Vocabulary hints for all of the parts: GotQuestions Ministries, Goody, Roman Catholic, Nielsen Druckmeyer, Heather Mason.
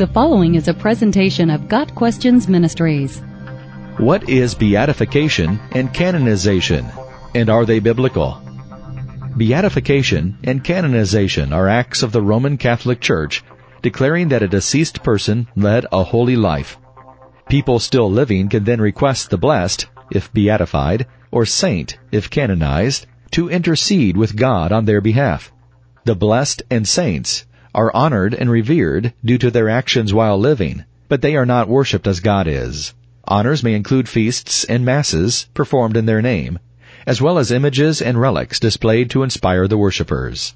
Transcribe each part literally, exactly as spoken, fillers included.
The following is a presentation of GotQuestions Ministries. What is beatification and canonization, and are they biblical? Beatification and canonization are acts of the Roman Catholic Church declaring that a deceased person led a holy life. People still living can then request the blessed, if beatified, or saint, if canonized, to intercede with God on their behalf. The blessed and saints are honored and revered due to their actions while living, but they are not worshipped as God is. Honors may include feasts and masses performed in their name, as well as images and relics displayed to inspire the worshipers.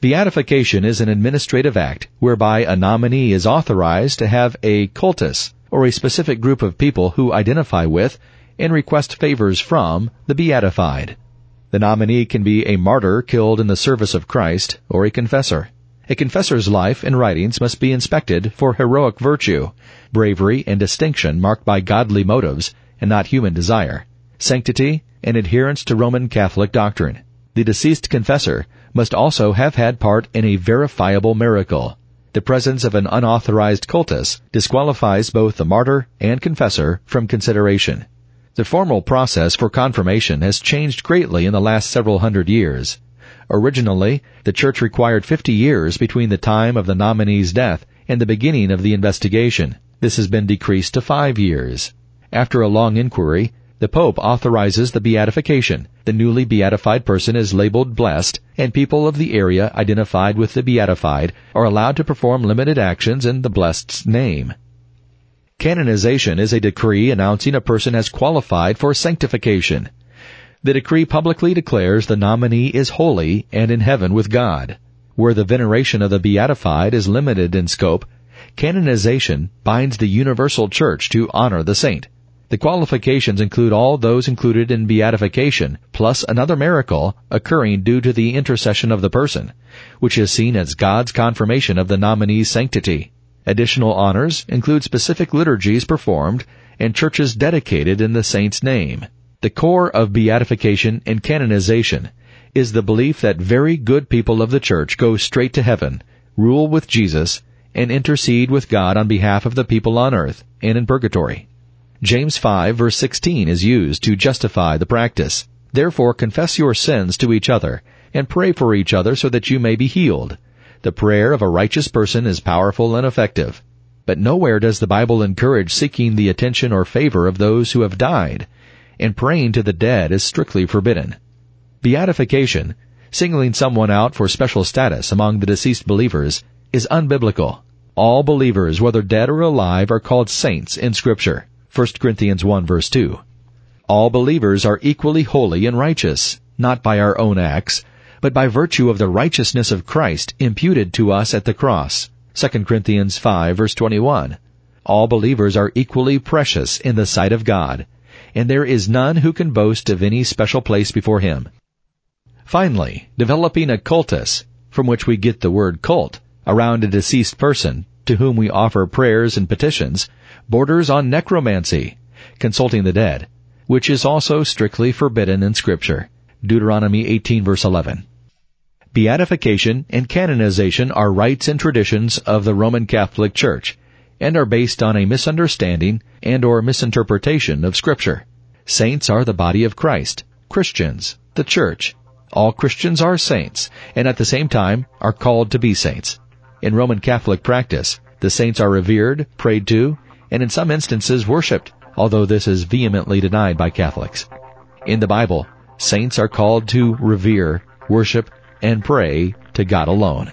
Beatification is an administrative act whereby a nominee is authorized to have a cultus, or a specific group of people who identify with and request favors from the beatified. The nominee can be a martyr killed in the service of Christ, or a confessor. A confessor's life and writings must be inspected for heroic virtue, bravery and distinction marked by godly motives and not human desire, sanctity and adherence to Roman Catholic doctrine. The deceased confessor must also have had part in a verifiable miracle. The presence of an unauthorized cultus disqualifies both the martyr and confessor from consideration. The formal process for confirmation has changed greatly in the last several hundred years. Originally, the Church required fifty years between the time of the nominee's death and the beginning of the investigation. This has been decreased to five years. After a long inquiry, the Pope authorizes the beatification. The newly beatified person is labeled blessed, and people of the area identified with the beatified are allowed to perform limited actions in the blessed's name. Canonization is a decree announcing a person as qualified for sanctification. The decree publicly declares the nominee is holy and in heaven with God. Where the veneration of the beatified is limited in scope, canonization binds the universal church to honor the saint. The qualifications include all those included in beatification, plus another miracle occurring due to the intercession of the person, which is seen as God's confirmation of the nominee's sanctity. Additional honors include specific liturgies performed and churches dedicated in the saint's name. The core of beatification and canonization is the belief that very good people of the church go straight to heaven, rule with Jesus, and intercede with God on behalf of the people on earth and in purgatory. James five verse sixteen is used to justify the practice. Therefore confess your sins to each other, and pray for each other so that you may be healed. The prayer of a righteous person is powerful and effective. But nowhere does the Bible encourage seeking the attention or favor of those who have died, and praying to the dead is strictly forbidden. Beatification, singling someone out for special status among the deceased believers, is unbiblical. All believers, whether dead or alive, are called saints in Scripture. First Corinthians one verse two. All believers are equally holy and righteous, not by our own acts, but by virtue of the righteousness of Christ imputed to us at the cross. Second Corinthians five verse twenty-one. All believers are equally precious in the sight of God, and there is none who can boast of any special place before him. Finally, developing a cultus, from which we get the word cult, around a deceased person, to whom we offer prayers and petitions, borders on necromancy, consulting the dead, which is also strictly forbidden in Scripture. Deuteronomy eighteen verse eleven. Beatification and canonization are rites and traditions of the Roman Catholic Church, and are based on a misunderstanding and or misinterpretation of Scripture. Saints are the body of Christ, Christians, the Church. All Christians are saints, and at the same time are called to be saints. In Roman Catholic practice, the saints are revered, prayed to, and in some instances worshipped, although this is vehemently denied by Catholics. In the Bible, saints are called to revere, worship, and pray to God alone.